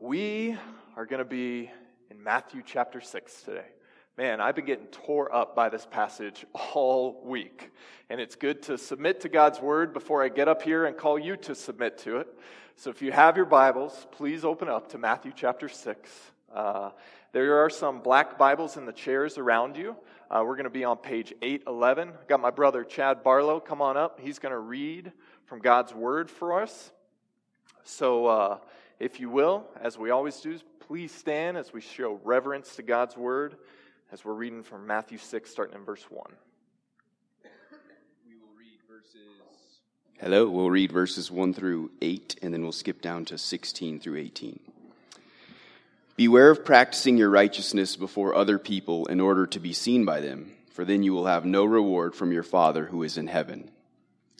We are going to be in Matthew chapter 6 today. Man, I've been getting tore up by this passage all week. And it's good to submit to God's word before I get up here and call you to submit to it. So if you have your Bibles, please open up to Matthew chapter 6. There are some black Bibles in the chairs around you. We're going to be on page 811. I've got my brother Chad Barlow. Come on up. He's going to read from God's word for us. So if you will, as we always do, please stand as we show reverence to God's word as we're reading from Matthew 6, starting in verse 1. We'll read verses 1 through 8, and then we'll skip down to 16 through 18. Beware of practicing your righteousness before other people in order to be seen by them, for then you will have no reward from your Father who is in heaven.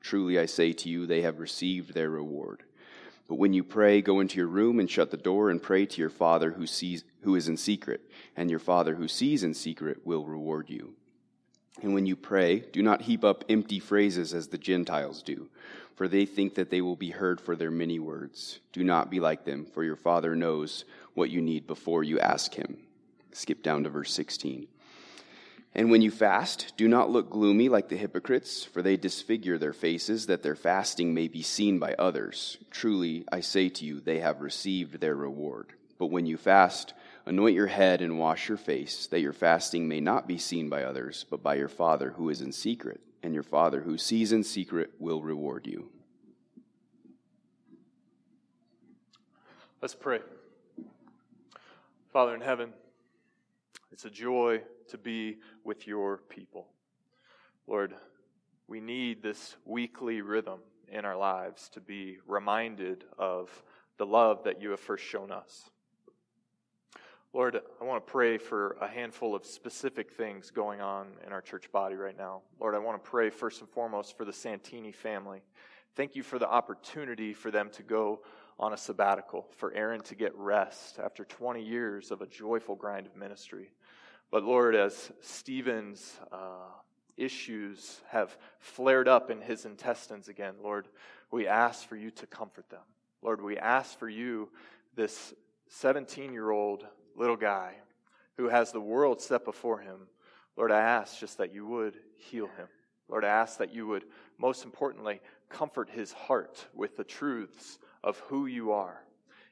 Truly, I say to you, they have received their reward. But when you pray, go into your room and shut the door and pray to your Father who is in secret, and your Father who sees in secret will reward you. And when you pray, do not heap up empty phrases as the Gentiles do, for they think that they will be heard for their many words. Do not be like them, for your Father knows what you need before you ask him. Skip down to verse 16. And when you fast, do not look gloomy like the hypocrites, for they disfigure their faces, that their fasting may be seen by others. Truly, I say to you, they have received their reward. But when you fast, anoint your head and wash your face, that your fasting may not be seen by others, but by your Father who is in secret, and your Father who sees in secret will reward you. Let's pray. Father in heaven, it's a joy to be with your people. Lord, we need this weekly rhythm in our lives to be reminded of the love that you have first shown us. Lord, I want to pray for a handful of specific things going on in our church body right now. Lord, I want to pray first and foremost for the Santini family. Thank you for the opportunity for them to go on a sabbatical, for Aaron to get rest after 20 years of a joyful grind of ministry. But Lord, as Stephen's issues have flared up in his intestines again, Lord, we ask for you to comfort them. Lord, we ask for you, this 17-year-old little guy who has the world set before him, Lord, I ask just that you would heal him. Lord, I ask that you would, most importantly, comfort his heart with the truths of who you are.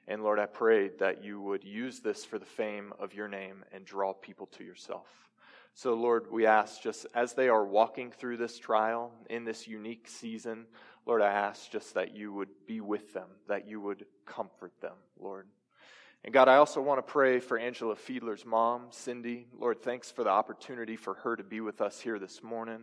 And Lord, I pray that you would use this for the fame of your name and draw people to yourself. So Lord, we ask just as they are walking through this trial in this unique season, Lord, I ask just that you would be with them, that you would comfort them, Lord. And God, I also want to pray for Angela Fiedler's mom, Cindy. Lord, thanks for the opportunity for her to be with us here this morning.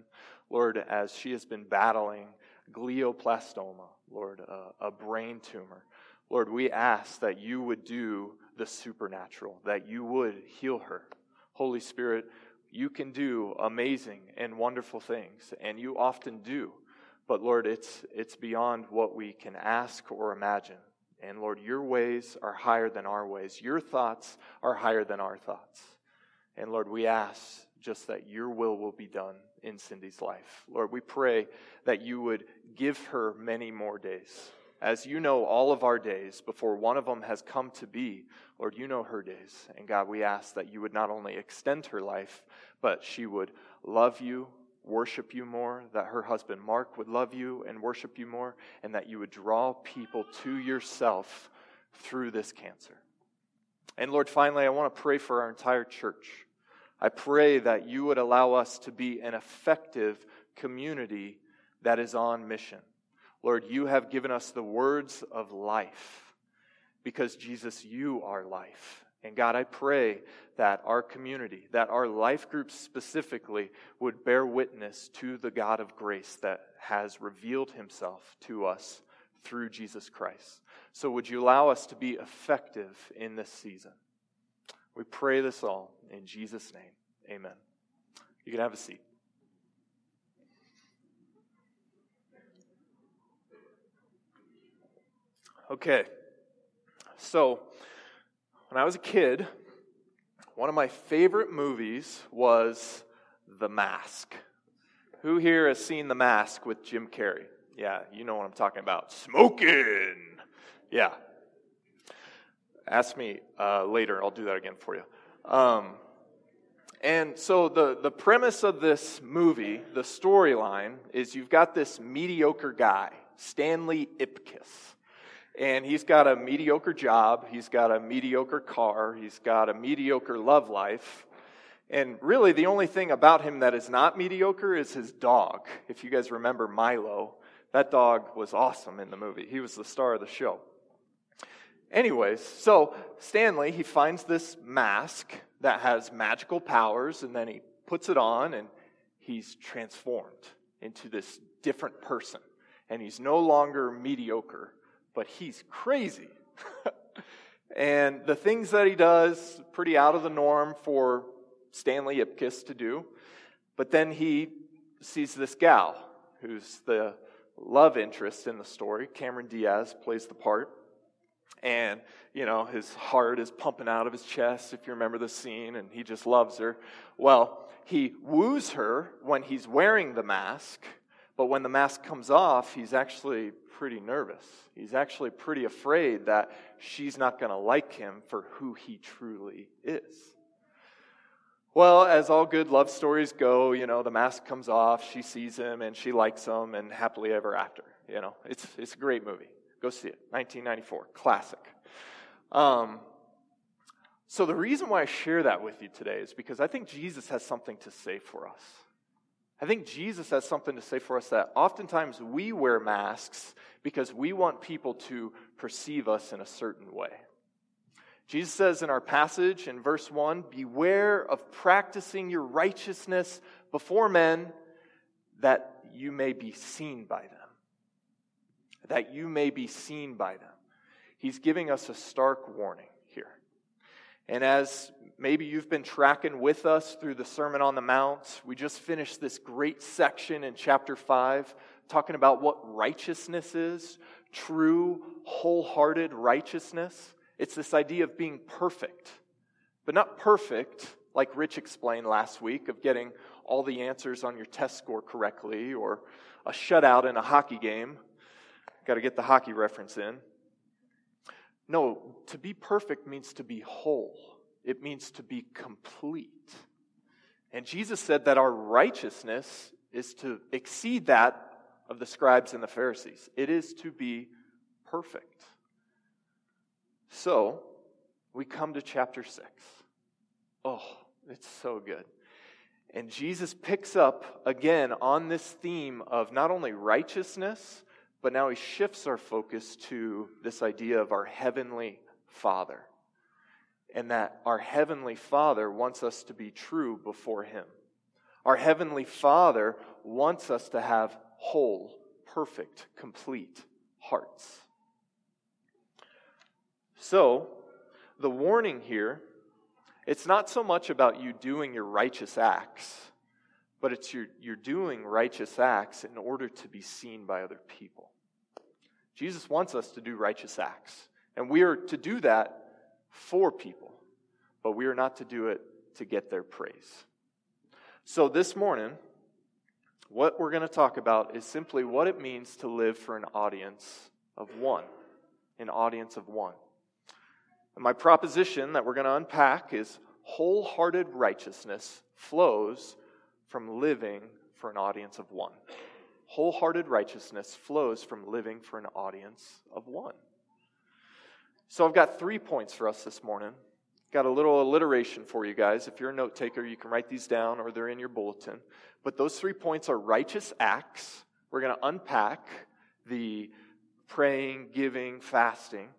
Lord, as she has been battling glioblastoma, Lord, a brain tumor. Lord, we ask that you would do the supernatural, that you would heal her. Holy Spirit, you can do amazing and wonderful things, and you often do. But Lord, it's beyond what we can ask or imagine. And Lord, your ways are higher than our ways. Your thoughts are higher than our thoughts. And Lord, we ask just that your will be done in Cindy's life. Lord, we pray that you would give her many more days. As you know all of our days before one of them has come to be, Lord, you know her days. And God, we ask that you would not only extend her life, but she would love you, worship you more, that her husband Mark would love you and worship you more, and that you would draw people to yourself through this cancer. And Lord, finally, I want to pray for our entire church. I pray that you would allow us to be an effective community that is on mission. Lord, you have given us the words of life because, Jesus, you are life. And God, I pray that our community, that our life groups specifically would bear witness to the God of grace that has revealed himself to us through Jesus Christ. So would you allow us to be effective in this season? We pray this all in Jesus' name. Amen. You can have a seat. Okay. So, when I was a kid, one of my favorite movies was The Mask. Who here has seen The Mask with Jim Carrey? Yeah, you know what I'm talking about. Smoking! Yeah. Ask me later. I'll do that again for you. And so the premise of this movie, the storyline, is you've got this mediocre guy, Stanley Ipkiss. And he's got a mediocre job, he's got a mediocre car, he's got a mediocre love life. And really the only thing about him that is not mediocre is his dog. If you guys remember Milo, that dog was awesome in the movie. He was the star of the show. Anyways, so Stanley, he finds this mask that has magical powers, and then he puts it on, and he's transformed into this different person. And he's no longer mediocre. But he's crazy. And the things that he does, pretty out of the norm for Stanley Ipkiss to do. But then he sees this gal, who's the love interest in the story. Cameron Diaz plays the part. And, you know, his heart is pumping out of his chest, if you remember the scene, and he just loves her. Well, he woos her when he's wearing the mask. But when the mask comes off, he's actually pretty nervous. He's actually pretty afraid that she's not going to like him for who he truly is. Well, as all good love stories go, you know, the mask comes off, she sees him, and she likes him, and happily ever after. You know, it's a great movie. Go see it. 1994. Classic. So the reason why I share that with you today is because I think Jesus has something to say for us. I think Jesus has something to say for us that oftentimes we wear masks because we want people to perceive us in a certain way. Jesus says in our passage in verse 1, "Beware of practicing your righteousness before men that you may be seen by them." That you may be seen by them. He's giving us a stark warning here. And as maybe you've been tracking with us through the Sermon on the Mount, we just finished this great section in chapter 5 talking about what righteousness is, true, wholehearted righteousness. It's this idea of being perfect, but not perfect, like Rich explained last week, of getting all the answers on your test score correctly or a shutout in a hockey game. Got to get the hockey reference in. No, to be perfect means to be whole. It means to be complete. And Jesus said that our righteousness is to exceed that of the scribes and the Pharisees. It is to be perfect. So, we come to chapter 6. Oh, it's so good. And Jesus picks up again on this theme of not only righteousness, but now he shifts our focus to this idea of our heavenly Father. And that our heavenly Father wants us to be true before him. Our heavenly Father wants us to have whole, perfect, complete hearts. So, the warning here, it's not so much about you doing your righteous acts, but it's you're doing righteous acts in order to be seen by other people. Jesus wants us to do righteous acts. And we are to do that for people. But we are not to do it to get their praise. So this morning, what we're going to talk about is simply what it means to live for an audience of one. An audience of one. And my proposition that we're going to unpack is wholehearted righteousness flows from living for an audience of one. Wholehearted righteousness flows from living for an audience of one. So I've got 3 points for us this morning. Got a little alliteration for you guys. If you're a note taker, you can write these down or they're in your bulletin. But those 3 points are righteous acts. We're going to unpack the praying, giving, fasting.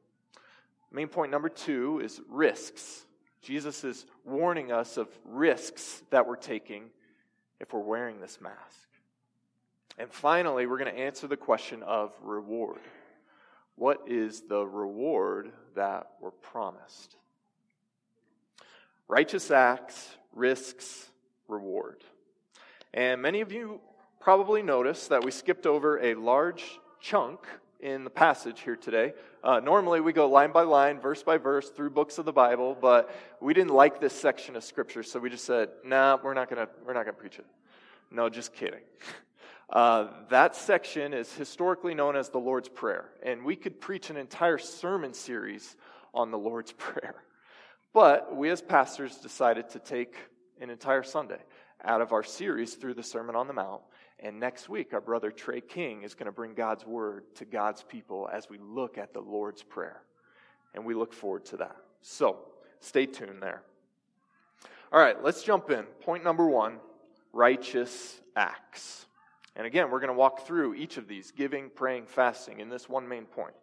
Main point number 2 is risks. Jesus is warning us of risks that we're taking if we're wearing this mask. And finally, we're going to answer the question of reward. What is the reward that we're promised? Righteous acts, risks, reward. And many of you probably noticed that we skipped over a large chunk in the passage here today. Normally we go line by line, verse by verse, through books of the Bible, but we didn't like this section of Scripture, so we just said, we're not gonna preach it. No, just kidding. That section is historically known as the Lord's Prayer, and we could preach an entire sermon series on the Lord's Prayer. But we as pastors decided to take an entire Sunday out of our series through the Sermon on the Mount. And next week, our brother Trey King is going to bring God's Word to God's people as we look at the Lord's Prayer. And we look forward to that. So, stay tuned there. All right, let's jump in. Point number one, righteous acts. And again, we're going to walk through each of these, giving, praying, fasting, in this one main point.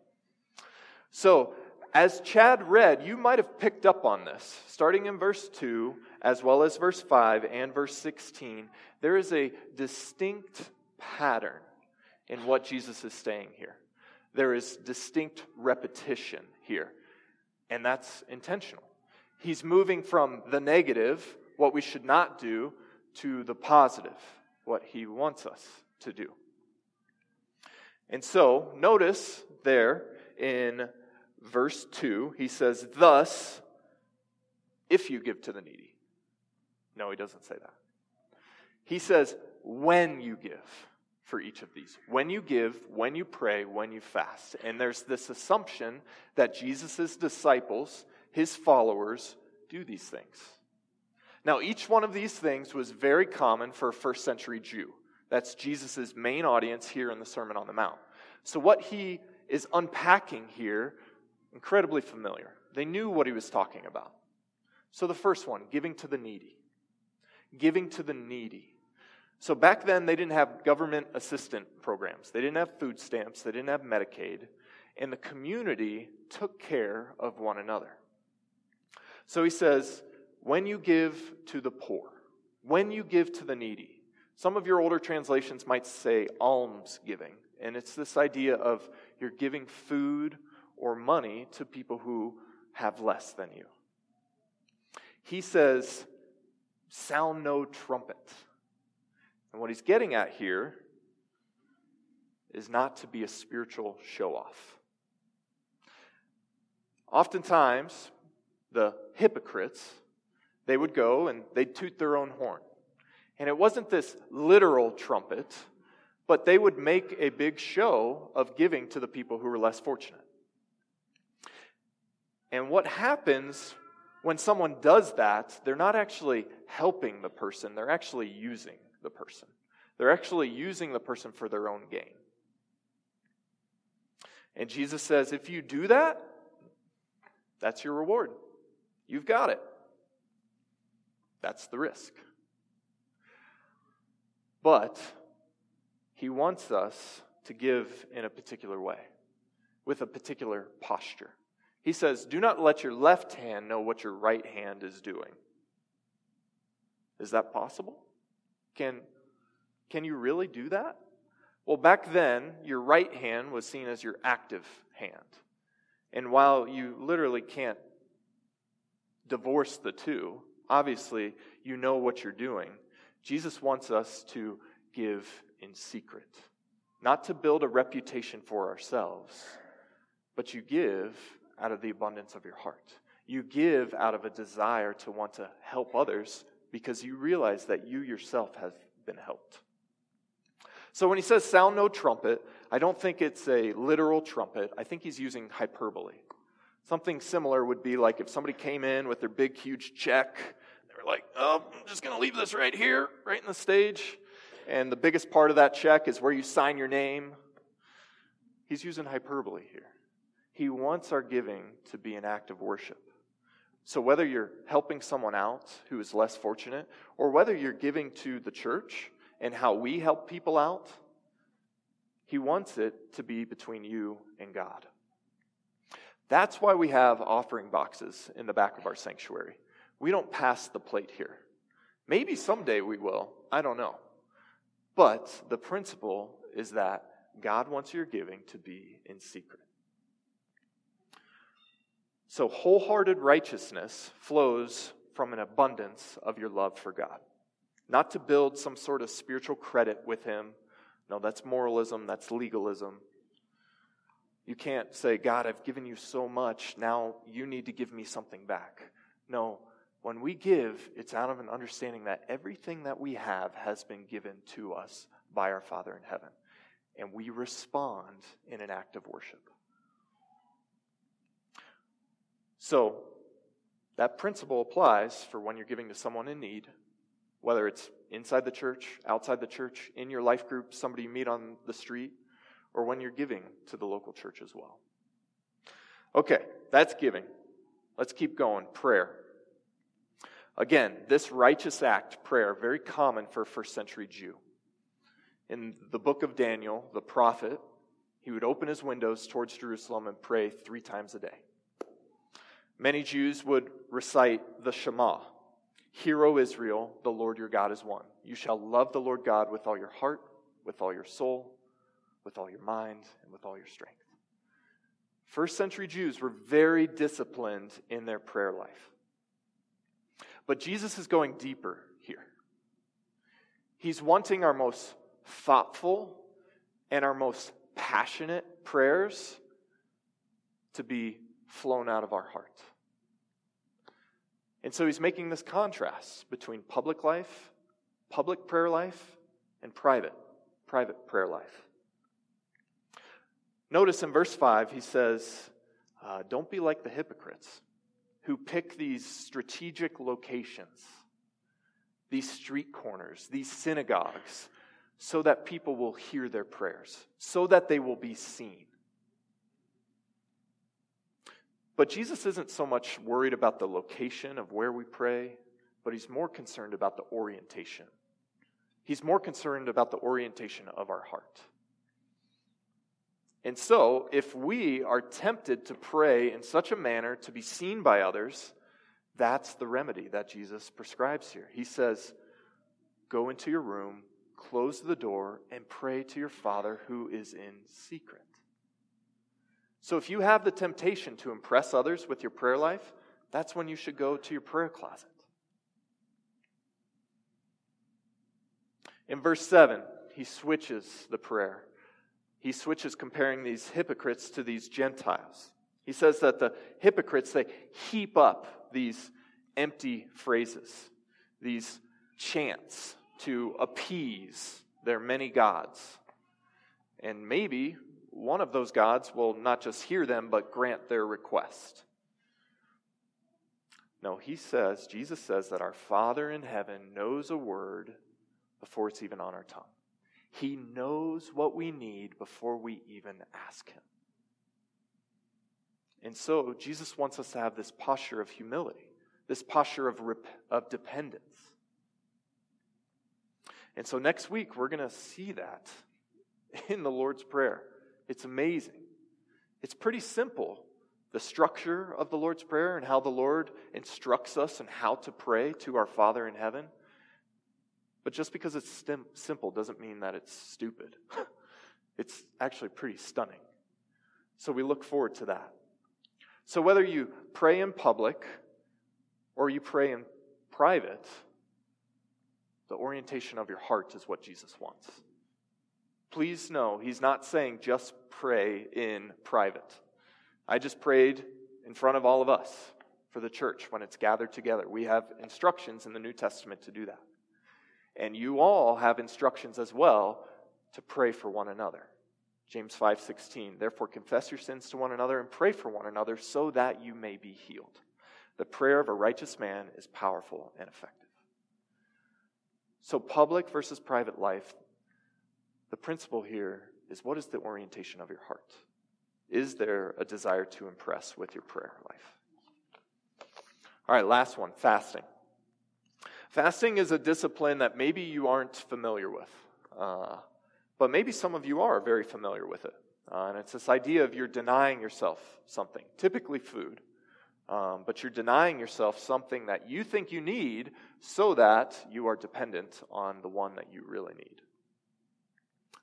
So, as Chad read, you might have picked up on this. Starting in verse 2, as well as verse 5 and verse 16, there is a distinct pattern in what Jesus is saying here. There is distinct repetition here, and that's intentional. He's moving from the negative, what we should not do, to the positive, what he wants us to do. And so, notice there in Verse 2, he says, thus, if you give to the needy. No, he doesn't say that. He says, when you give for each of these. When you give, when you pray, when you fast. And there's this assumption that Jesus' disciples, his followers, do these things. Now, each one of these things was very common for a first century Jew. That's Jesus' main audience here in the Sermon on the Mount. So what he is unpacking here, incredibly familiar. They knew what he was talking about. So the first one, giving to the needy. Giving to the needy. So back then, they didn't have government assistance programs. They didn't have food stamps. They didn't have Medicaid. And the community took care of one another. So he says, when you give to the poor, when you give to the needy. Some of your older translations might say almsgiving. And it's this idea of you're giving food or money to people who have less than you. He says, sound no trumpet. And what he's getting at here is not to be a spiritual show-off. Oftentimes, the hypocrites, they would go and they'd toot their own horn. And it wasn't this literal trumpet, but they would make a big show of giving to the people who were less fortunate. And what happens when someone does that, they're not actually helping the person. They're actually using the person. They're actually using the person for their own gain. And Jesus says, if you do that, that's your reward. You've got it. That's the risk. But he wants us to give in a particular way, with a particular posture. He says, do not let your left hand know what your right hand is doing. Is that possible? Can you really do that? Well, back then, your right hand was seen as your active hand. And while you literally can't divorce the two, obviously, you know what you're doing. Jesus wants us to give in secret, not to build a reputation for ourselves, but you give out of the abundance of your heart. You give out of a desire to want to help others because you realize that you yourself have been helped. So when he says sound no trumpet, I don't think it's a literal trumpet. I think he's using hyperbole. Something similar would be like if somebody came in with their big, huge check. They were like, oh, I'm just going to leave this right here, right in the stage. And the biggest part of that check is where you sign your name. He's using hyperbole here. He wants our giving to be an act of worship. So whether you're helping someone out who is less fortunate, or whether you're giving to the church and how we help people out, he wants it to be between you and God. That's why we have offering boxes in the back of our sanctuary. We don't pass the plate here. Maybe someday we will. I don't know. But the principle is that God wants your giving to be in secret. So wholehearted righteousness flows from an abundance of your love for God. Not to build some sort of spiritual credit with him. No, that's moralism, that's legalism. You can't say, God, I've given you so much, now you need to give me something back. No, when we give, it's out of an understanding that everything that we have has been given to us by our Father in heaven. And we respond in an act of worship. So, that principle applies for when you're giving to someone in need, whether it's inside the church, outside the church, in your life group, somebody you meet on the street, or when you're giving to the local church as well. Okay, that's giving. Let's keep going. Prayer. Again, this righteous act, prayer, very common for a first century Jew. In the book of Daniel, the prophet, he would open his windows towards Jerusalem and pray 3 times a day. Many Jews would recite the Shema. Hear, O Israel, the Lord your God is one. You shall love the Lord God with all your heart, with all your soul, with all your mind, and with all your strength. First century Jews were very disciplined in their prayer life. But Jesus is going deeper here. He's wanting our most thoughtful and our most passionate prayers to be flown out of our heart. And so he's making this contrast between public life, public prayer life, and private prayer life. Notice in verse 5, he says, don't be like the hypocrites who pick these strategic locations, these street corners, these synagogues, so that people will hear their prayers, so that they will be seen. But Jesus isn't so much worried about the location of where we pray, but he's more concerned about the orientation. He's more concerned about the orientation of our heart. And so, if we are tempted to pray in such a manner to be seen by others, that's the remedy that Jesus prescribes here. He says, go into your room, close the door, and pray to your Father who is in secret. So if you have the temptation to impress others with your prayer life, that's when you should go to your prayer closet. In verse 7, he switches the prayer. He switches comparing these hypocrites to these Gentiles. He says that the hypocrites, they heap up these empty phrases, these chants to appease their many gods. And maybe one of those gods will not just hear them, but grant their request. No, Jesus says that our Father in heaven knows a word before it's even on our tongue. He knows what we need before we even ask him. And so Jesus wants us to have this posture of humility, this posture of dependence. And so next week, we're going to see that in the Lord's Prayer. It's amazing. It's pretty simple, the structure of the Lord's Prayer and how the Lord instructs us and how to pray to our Father in heaven. But just because it's simple doesn't mean that it's stupid. It's actually pretty stunning. So we look forward to that. So whether you pray in public or you pray in private, the orientation of your heart is what Jesus wants. Please know, he's not saying just pray in private. I just prayed in front of all of us for the church when it's gathered together. We have instructions in the New Testament to do that. And you all have instructions as well to pray for one another. James 5:16, therefore confess your sins to one another and pray for one another so that you may be healed. The prayer of a righteous man is powerful and effective. So public versus private life, the principle here is, what is the orientation of your heart? Is there a desire to impress with your prayer life? All right, last one, fasting. Fasting is a discipline that maybe you aren't familiar with, but maybe some of you are very familiar with it. And it's this idea of you're denying yourself something, typically food, but you're denying yourself something that you think you need so that you are dependent on the one that you really need.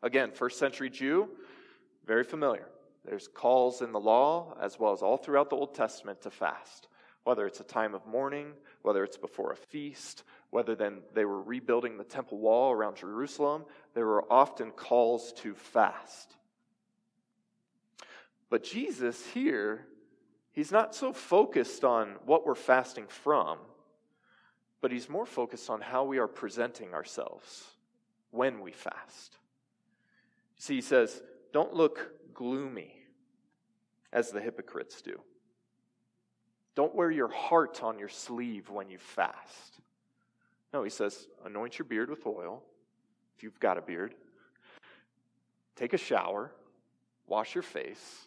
Again, first century Jew, very familiar. There's calls in the law as well as all throughout the Old Testament to fast. whether it's a time of mourning, whether it's before a feast, whether then they were rebuilding the temple wall around Jerusalem, there were often calls to fast. But Jesus here, he's not so focused on what we're fasting from, but he's more focused on how we are presenting ourselves when we fast. See, he says, don't look gloomy as the hypocrites do. Don't wear your heart on your sleeve when you fast. No, he says, anoint your beard with oil, if you've got a beard. Take a shower, wash your face,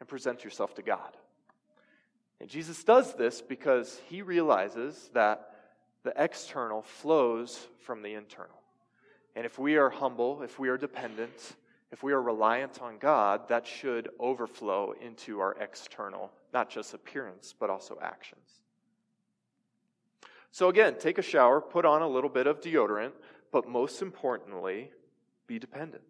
and present yourself to God. And Jesus does this because he realizes that the external flows from the internal. And if we are humble, if we are dependent, if we are reliant on God, that should overflow into our external, not just appearance, but also actions. So again, take a shower, put on a little bit of deodorant, but most importantly, be dependent.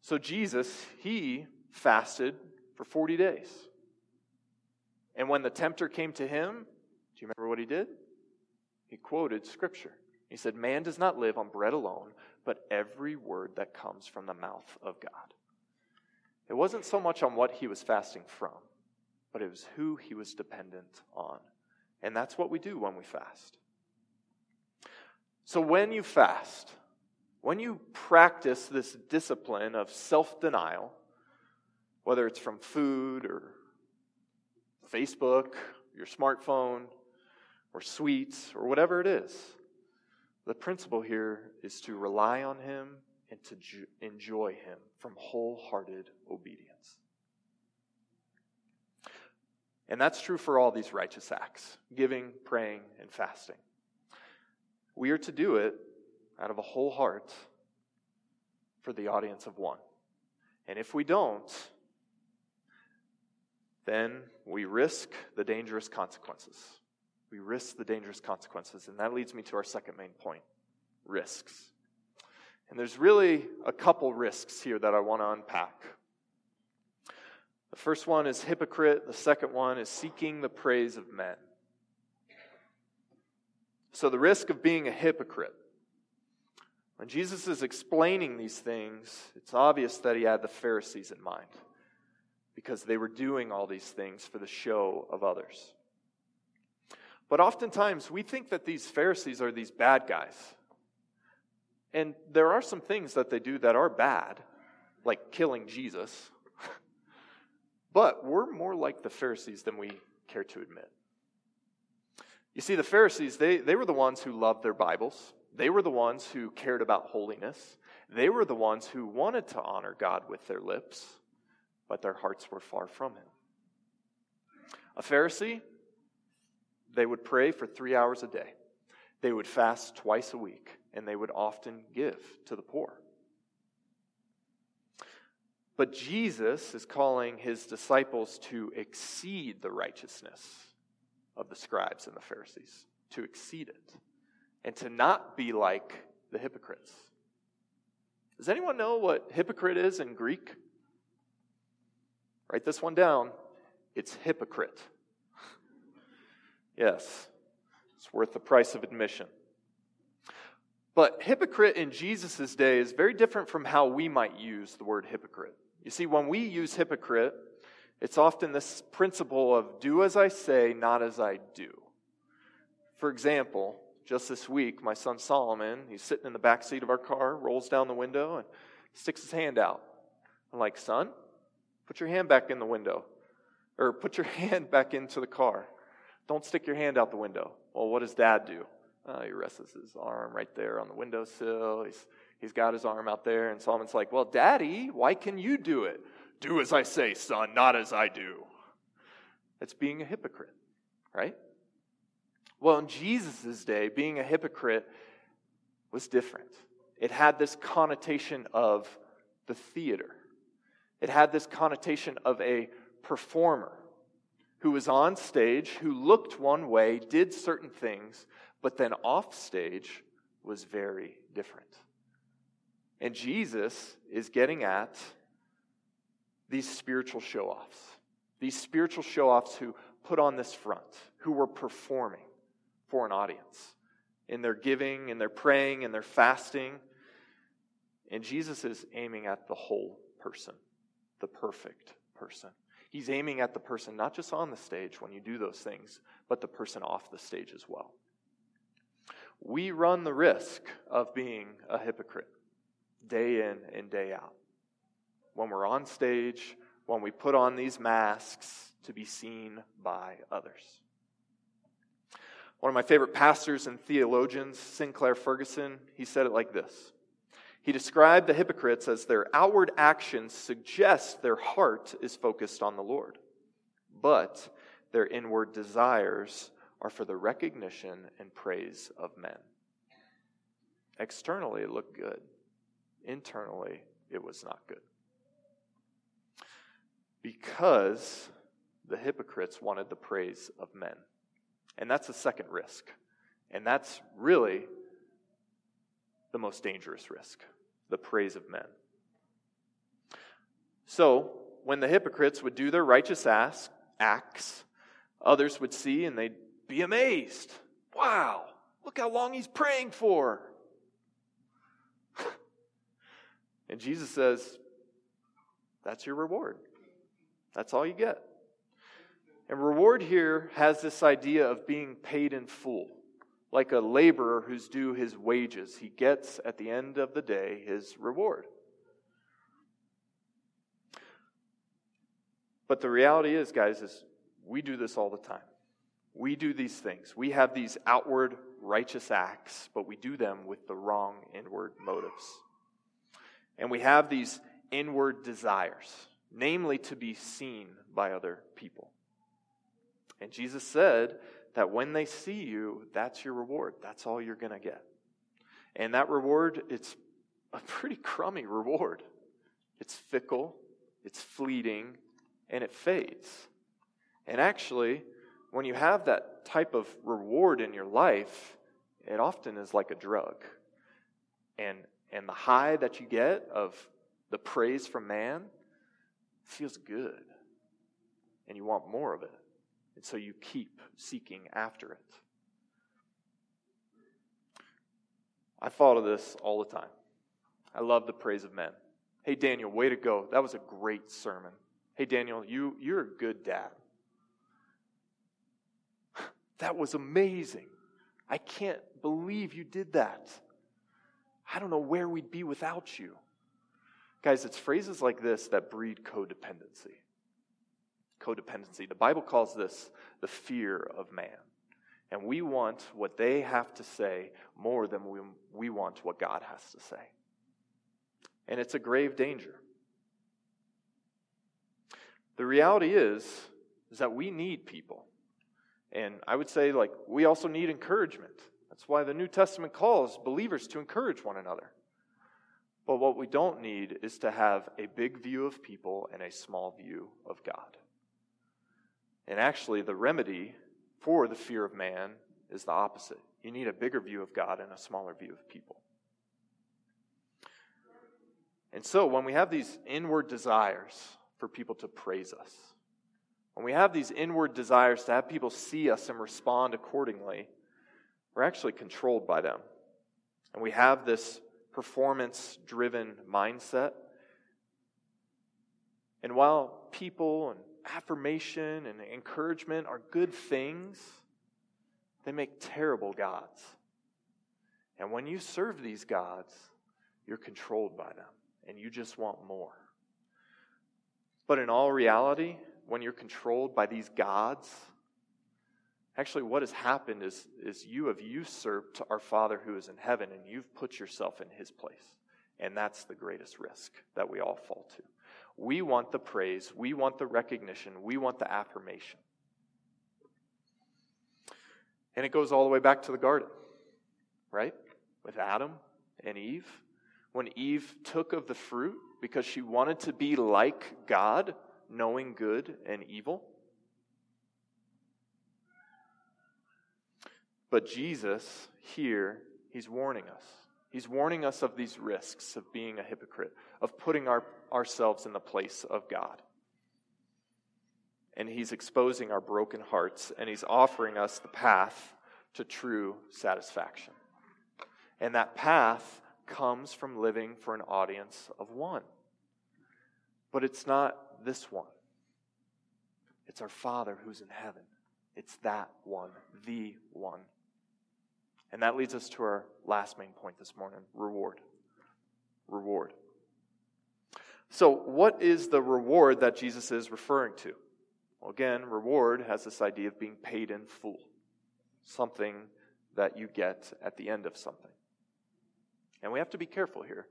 So Jesus, he fasted for 40 days. And when the tempter came to him, do you remember what he did? He quoted Scripture. He said, man does not live on bread alone, but every word that comes from the mouth of God. It wasn't so much on what he was fasting from, but it was who he was dependent on. And that's what we do when we fast. So when you fast, when you practice this discipline of self-denial, whether it's from food or Facebook, your smartphone, or sweets, or whatever it is, the principle here is to rely on him and to enjoy him from wholehearted obedience. And that's true for all these righteous acts, giving, praying, and fasting. We are to do it out of a whole heart for the audience of one. And if we don't, then we risk the dangerous consequences. We risk the dangerous consequences. And that leads me to our second main point, risks. And there's really a couple risks here that I want to unpack. The first one is hypocrite. The second one is seeking the praise of men. So the risk of being a hypocrite. When Jesus is explaining these things, it's obvious that he had the Pharisees in mind, because they were doing all these things for the show of others. But oftentimes, we think that these Pharisees are these bad guys. And there are some things that they do that are bad, like killing Jesus. But we're more like the Pharisees than we care to admit. You see, the Pharisees, they were the ones who loved their Bibles. They were the ones who cared about holiness. They were the ones who wanted to honor God with their lips, but their hearts were far from him. A Pharisee, they would pray for 3 hours a day. They would fast twice a week, and they would often give to the poor. But Jesus is calling his disciples to exceed the righteousness of the scribes and the Pharisees, to exceed it, and to not be like the hypocrites. Does anyone know what hypocrite is in Greek? Write this one down. It's hypocrite. Yes, it's worth the price of admission. But hypocrite in Jesus' day is very different from how we might use the word hypocrite. You see, when we use hypocrite, it's often this principle of do as I say, not as I do. For example, just this week, my son Solomon, he's sitting in the back seat of our car, rolls down the window, and sticks his hand out. I'm like, son, put your hand back in the window, or put your hand back into the car. Don't stick your hand out the window. Well, what does Dad do? Oh, he rests his arm right there on the windowsill. He's got his arm out there, and Solomon's like, well, Daddy, why can you do it? Do as I say, son, not as I do. That's being a hypocrite, right? Well, in Jesus' day, being a hypocrite was different. It had this connotation of the theater. It had this connotation of a performer who was on stage, who looked one way, did certain things, but then off stage was very different. And Jesus is getting at these spiritual show-offs, These spiritual show-offs who put on this front, who were performing for an audience in their giving, in their praying, in their fasting. And Jesus is aiming at the whole person, the perfect person. He's aiming at the person not just on the stage when you do those things, but the person off the stage as well. We run the risk of being a hypocrite day in and day out. When we're on stage, when we put on these masks to be seen by others. One of my favorite pastors and theologians, Sinclair Ferguson, he said it like this. He described the hypocrites as their outward actions suggest their heart is focused on the Lord, but their inward desires are for the recognition and praise of men. Externally, it looked good. Internally, it was not good. Because the hypocrites wanted the praise of men. And that's the second risk. And that's really the most dangerous risk, the praise of men. So, when the hypocrites would do their righteous acts, others would see and they'd be amazed. Wow, look how long he's praying for. And Jesus says, that's your reward. That's all you get. And reward here has this idea of being paid in full, like a laborer who's due his wages. He gets, at the end of the day, his reward. But the reality is, guys, is we do this all the time. We do these things. We have these outward righteous acts, but we do them with the wrong inward motives. And we have these inward desires, namely to be seen by other people. And Jesus said that when they see you, that's your reward. That's all you're going to get. And that reward, it's a pretty crummy reward. It's fickle, it's fleeting, and it fades. And actually, when you have that type of reward in your life, it often is like a drug. And the high that you get of the praise from man feels good, and you want more of it. And so you keep seeking after it. I thought of this all the time. I love the praise of men. Hey, Daniel, way to go. That was a great sermon. Hey, Daniel, you're a good dad. That was amazing. I can't believe you did that. I don't know where we'd be without you. Guys, it's phrases like this that breed codependency. Codependency. The Bible calls this the fear of man. And we want what they have to say more than we want what God has to say. And it's a grave danger. The reality is that we need people. And I would say, like, we also need encouragement. That's why the New Testament calls believers to encourage one another. But what we don't need is to have a big view of people and a small view of God. And actually, the remedy for the fear of man is the opposite. You need a bigger view of God and a smaller view of people. And so, when we have these inward desires for people to praise us, when we have these inward desires to have people see us and respond accordingly, we're actually controlled by them. And we have this performance-driven mindset. And while people and affirmation and encouragement are good things, they make terrible gods. And when you serve these gods, you're controlled by them, and you just want more. But in all reality, when you're controlled by these gods, actually what has happened is you have usurped our Father who is in heaven, and you've put yourself in his place. And that's the greatest risk that we all fall to. We want the praise. We want the recognition. We want the affirmation. And it goes all the way back to the garden, right? With Adam and Eve. When Eve took of the fruit because she wanted to be like God, knowing good and evil. But Jesus here, he's warning us. He's warning us of these risks of being a hypocrite, of putting ourselves in the place of God. and he's exposing our broken hearts, and he's offering us the path to true satisfaction. And that path comes from living for an audience of one. But it's not this one. It's our Father who's in heaven. It's that one, the one. And that leads us to our last main point this morning, reward. Reward. So what is the reward that Jesus is referring to? Well, again, reward has this idea of being paid in full. Something that you get at the end of something. And we have to be careful here,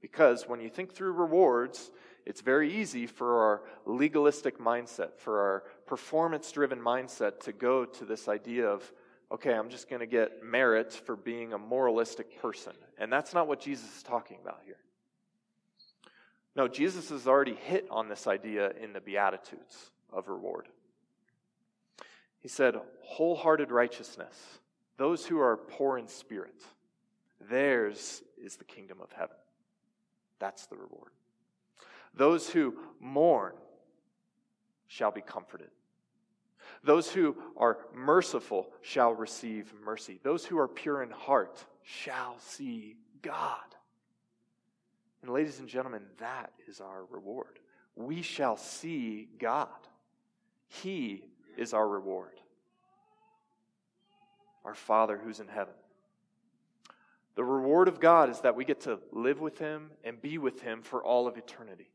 because when you think through rewards, it's very easy for our legalistic mindset, for our performance-driven mindset to go to this idea of, okay, I'm just going to get merit for being a moralistic person. And that's not what Jesus is talking about here. No, Jesus has already hit on this idea in the Beatitudes of reward. He said, wholehearted righteousness, those who are poor in spirit, theirs is the kingdom of heaven. That's the reward. Those who mourn shall be comforted. Those who are merciful shall receive mercy. Those who are pure in heart shall see God. And ladies and gentlemen, that is our reward. We shall see God. He is our reward. Our Father who's in heaven. The reward of God is that we get to live with Him and be with Him for all of eternity.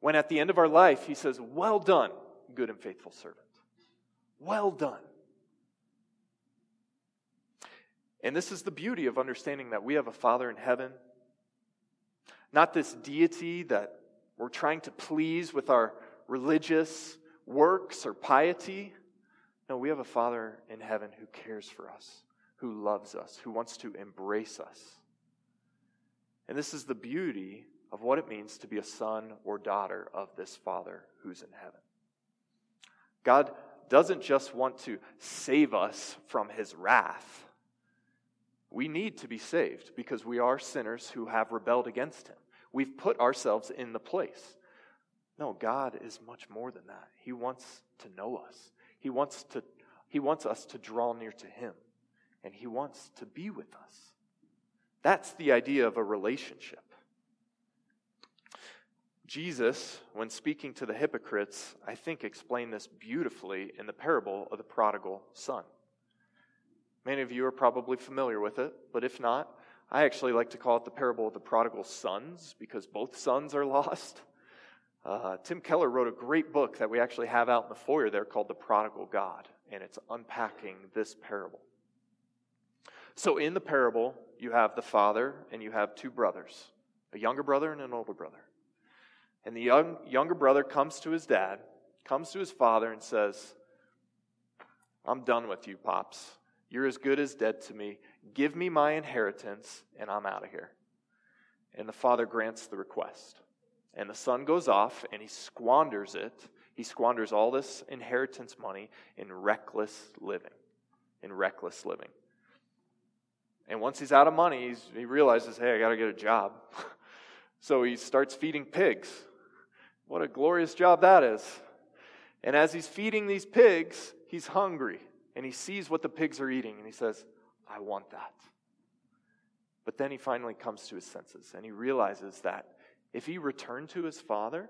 When at the end of our life, He says, well done, good and faithful servant. Well done. And this is the beauty of understanding that we have a Father in heaven. Not this deity that we're trying to please with our religious works or piety. No, we have a Father in heaven who cares for us, who loves us, who wants to embrace us. And this is the beauty of what it means to be a son or daughter of this Father who's in heaven. God doesn't just want to save us from His wrath. We need to be saved because we are sinners who have rebelled against Him. We've put ourselves in the place. No, God is much more than that. He wants to know us. He wants us to draw near to Him, and He wants to be with us. That's the idea of a relationship. Jesus, when speaking to the hypocrites, I think explained this beautifully in the parable of the prodigal son. Many of you are probably familiar with it, but if not, I actually like to call it the parable of the prodigal sons, because both sons are lost. Tim Keller wrote a great book that we actually have out in the foyer there called The Prodigal God, and it's unpacking this parable. So in the parable, you have the father and you have two brothers, a younger brother and an older brother. And the younger brother comes to his dad, comes to his father and says, I'm done with you, Pops. You're as good as dead to me. Give me my inheritance and I'm out of here. And the father grants the request. And the son goes off and he squanders it. He squanders all this inheritance money in reckless living. And once he's out of money, he realizes, hey, I got to get a job. So he starts feeding pigs. What a glorious job that is. And as he's feeding these pigs, he's hungry. And he sees what the pigs are eating and he says, I want that. But then he finally comes to his senses and he realizes that if he returned to his father,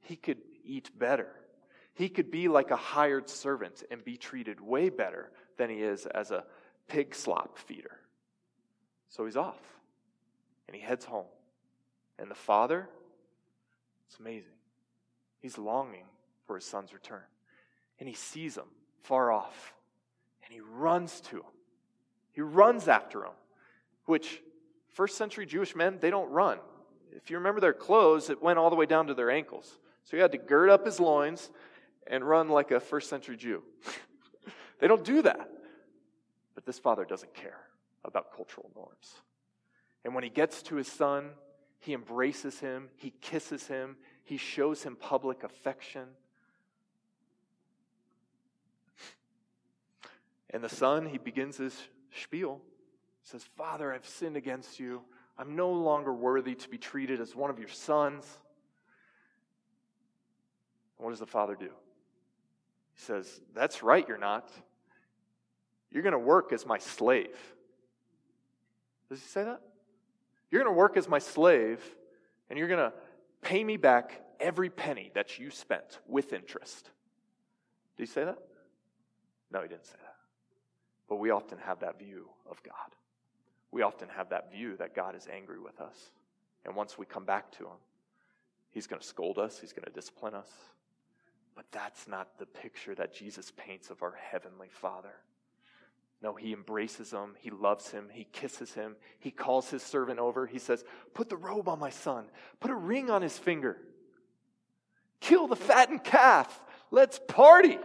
he could eat better. He could be like a hired servant and be treated way better than he is as a pig slop feeder. So he's off, and he heads home. And the father, it's amazing. He's longing for his son's return. And he sees him far off, and he runs to him. He runs after him, which first century Jewish men, they don't run. If you remember their clothes, it went all the way down to their ankles. So he had to gird up his loins and run like a first century Jew. They don't do that. But this father doesn't care about cultural norms. And when he gets to his son, he embraces him, he kisses him, he shows him public affection. And the son, he begins his spiel. He says, Father, I've sinned against you. I'm no longer worthy to be treated as one of your sons. And what does the father do? He says, that's right, you're not. You're going to work as my slave. Does he say that? You're going to work as my slave, and you're going to pay me back every penny that you spent with interest. Did he say that? No, he didn't say that. But we often have that view of God. We often have that view that God is angry with us. And once we come back to him, he's going to scold us. He's going to discipline us. But that's not the picture that Jesus paints of our heavenly Father. No, he embraces him. He loves him. He kisses him. He calls his servant over. He says, put the robe on my son. Put a ring on his finger. Kill the fattened calf. Let's party.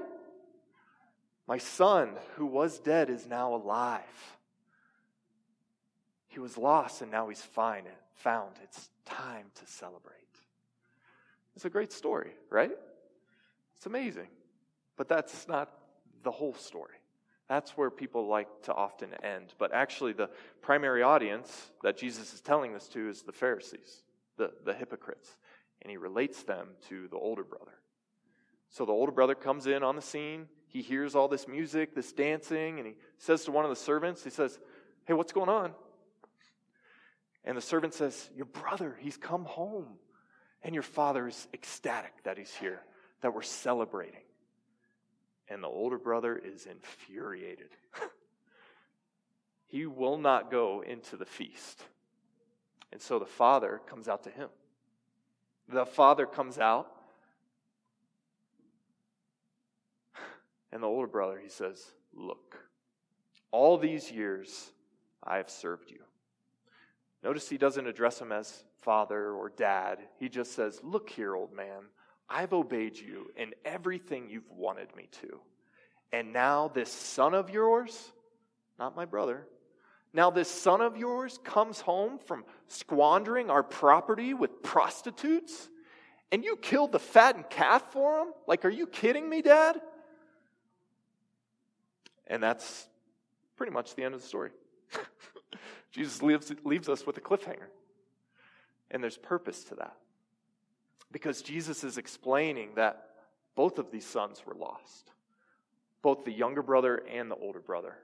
My son, who was dead, is now alive. He was lost, and now he's found. It's time to celebrate. It's a great story, right? It's amazing. But that's not the whole story. That's where people like to often end. But actually, the primary audience that Jesus is telling this to is the Pharisees, the hypocrites. And he relates them to the older brother. So the older brother comes in on the scene. He hears all this music, this dancing, and he says to one of the servants, he says, hey, what's going on? And the servant says, your brother, he's come home. And your father is ecstatic that he's here, that we're celebrating. And the older brother is infuriated. He will not go into the feast. And so the father comes out to him. The father comes out. And the older brother, he says, look, all these years I have served you. Notice he doesn't address him as father or dad. He just says, look here, old man, I've obeyed you in everything you've wanted me to. And now this son of yours, not my brother, now this son of yours comes home from squandering our property with prostitutes, and you killed the fattened calf for him? Like, are you kidding me, Dad? And that's pretty much the end of the story. Jesus leaves us with a cliffhanger. And there's purpose to that. Because Jesus is explaining that both of these sons were lost. Both the younger brother and the older brother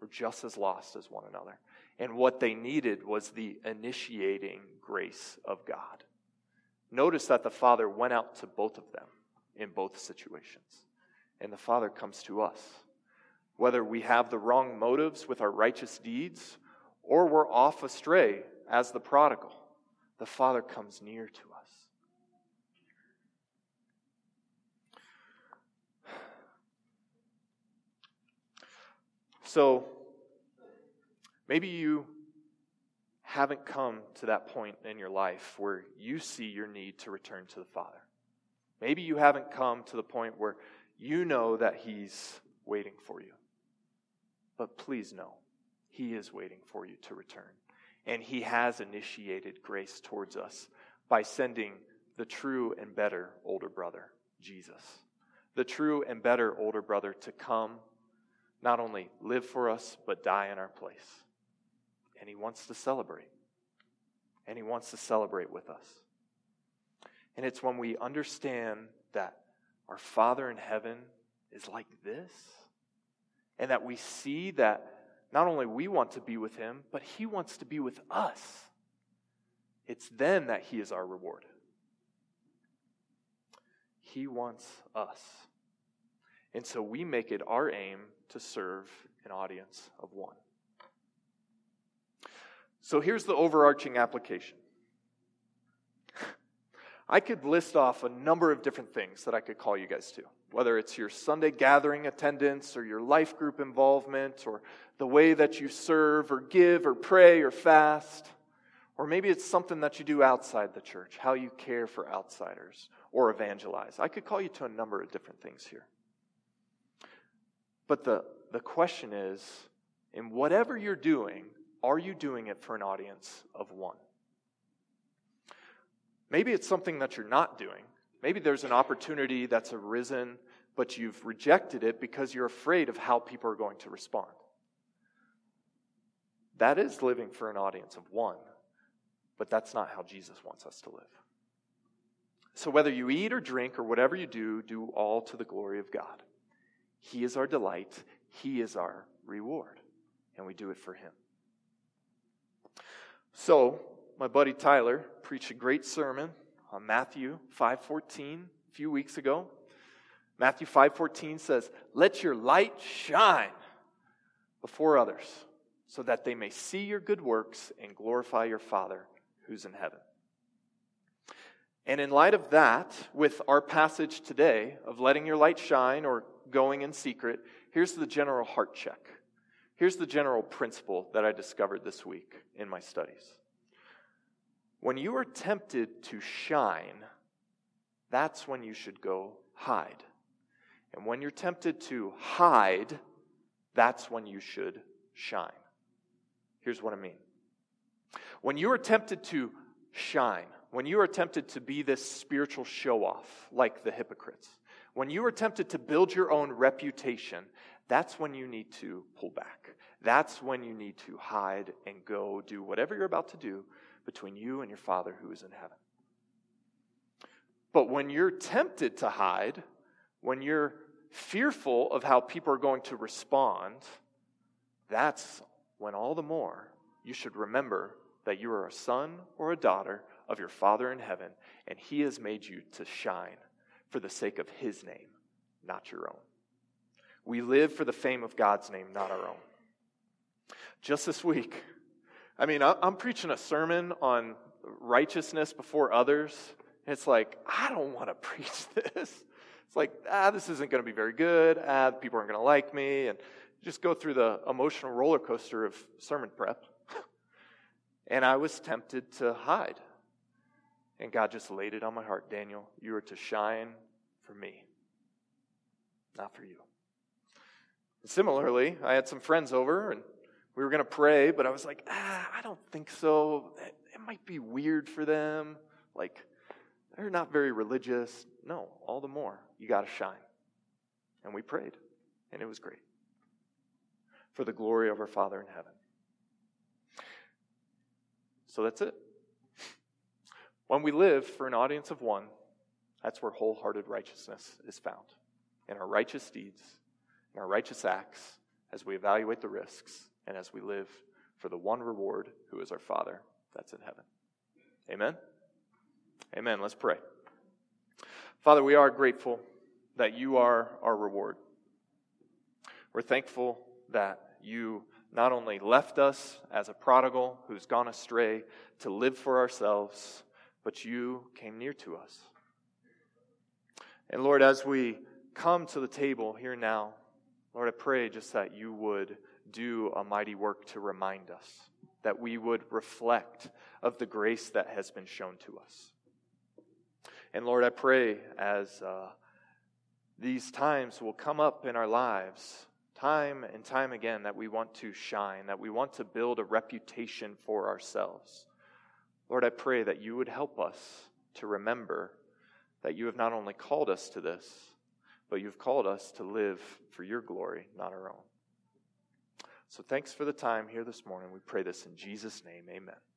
were just as lost as one another. And what they needed was the initiating grace of God. Notice that the Father went out to both of them in both situations. And the Father comes to us. Whether we have the wrong motives with our righteous deeds or we're off astray as the prodigal, the Father comes near to us. So, maybe you haven't come to that point in your life where you see your need to return to the Father. Maybe you haven't come to the point where you know that He's waiting for you. But please know, He is waiting for you to return. And He has initiated grace towards us by sending the true and better older brother, Jesus. The true and better older brother to come, not only live for us, but die in our place. And He wants to celebrate. And He wants to celebrate with us. And it's when we understand that our Father in heaven is like this, and that we see that not only we want to be with Him, but He wants to be with us. It's then that He is our reward. He wants us. And so we make it our aim to serve an audience of one. So here's the overarching application. I could list off a number of different things that I could call you guys to, whether it's your Sunday gathering attendance or your life group involvement or the way that you serve or give or pray or fast, or maybe it's something that you do outside the church, how you care for outsiders or evangelize. I could call you to a number of different things here. But the question is, in whatever you're doing, are you doing it for an audience of one? Maybe it's something that you're not doing. Maybe there's an opportunity that's arisen, but you've rejected it because you're afraid of how people are going to respond. That is living for an audience of one, but that's not how Jesus wants us to live. So whether you eat or drink or whatever you do, do all to the glory of God. He is our delight. He is our reward. And we do it for him. So my buddy Tyler preached a great sermon on Matthew 5:14 a few weeks ago. Matthew 5:14 says, "Let your light shine before others, so that they may see your good works and glorify your Father who's in heaven." And in light of that, with our passage today of letting your light shine or going in secret, here's the general heart check. Here's the general principle that I discovered this week in my studies. When you are tempted to shine, that's when you should go hide. And when you're tempted to hide, that's when you should shine. Here's what I mean. When you are tempted to shine, when you are tempted to be this spiritual show-off like the hypocrites, when you are tempted to build your own reputation, that's when you need to pull back. That's when you need to hide and go do whatever you're about to do between you and your Father who is in heaven. But when you're tempted to hide, when you're fearful of how people are going to respond, that's when all the more you should remember that you are a son or a daughter of your Father in heaven, and he has made you to shine for the sake of his name, not your own. We live for the fame of God's name, not our own. Just this week, I'm preaching a sermon on righteousness before others. It's like, I don't want to preach this. It's like, this isn't going to be very good. People aren't going to like me. And just go through the emotional roller coaster of sermon prep. And I was tempted to hide. And God just laid it on my heart. Daniel, you are to shine for me, not for you. And similarly, I had some friends over, and we were going to pray, but I was like, I don't think so. It might be weird for them. Like, they're not very religious. No, all the more. You got to shine. And we prayed, and it was great. For the glory of our Father in heaven. So that's it. When we live for an audience of one, that's where wholehearted righteousness is found. In our righteous deeds, in our righteous acts, as we evaluate the risks, and as we live for the one reward who is our Father that's in heaven. Amen? Amen. Let's pray. Father, we are grateful that you are our reward. We're thankful that you not only left us as a prodigal who's gone astray to live for ourselves, but you came near to us. And Lord, as we come to the table here now, Lord, I pray just that you would do a mighty work to remind us, that we would reflect of the grace that has been shown to us. And Lord, I pray as these times will come up in our lives, time and time again, that we want to shine, that we want to build a reputation for ourselves. Lord, I pray that you would help us to remember that you have not only called us to this, but you've called us to live for your glory, not our own. So thanks for the time here this morning. We pray this in Jesus' name. Amen.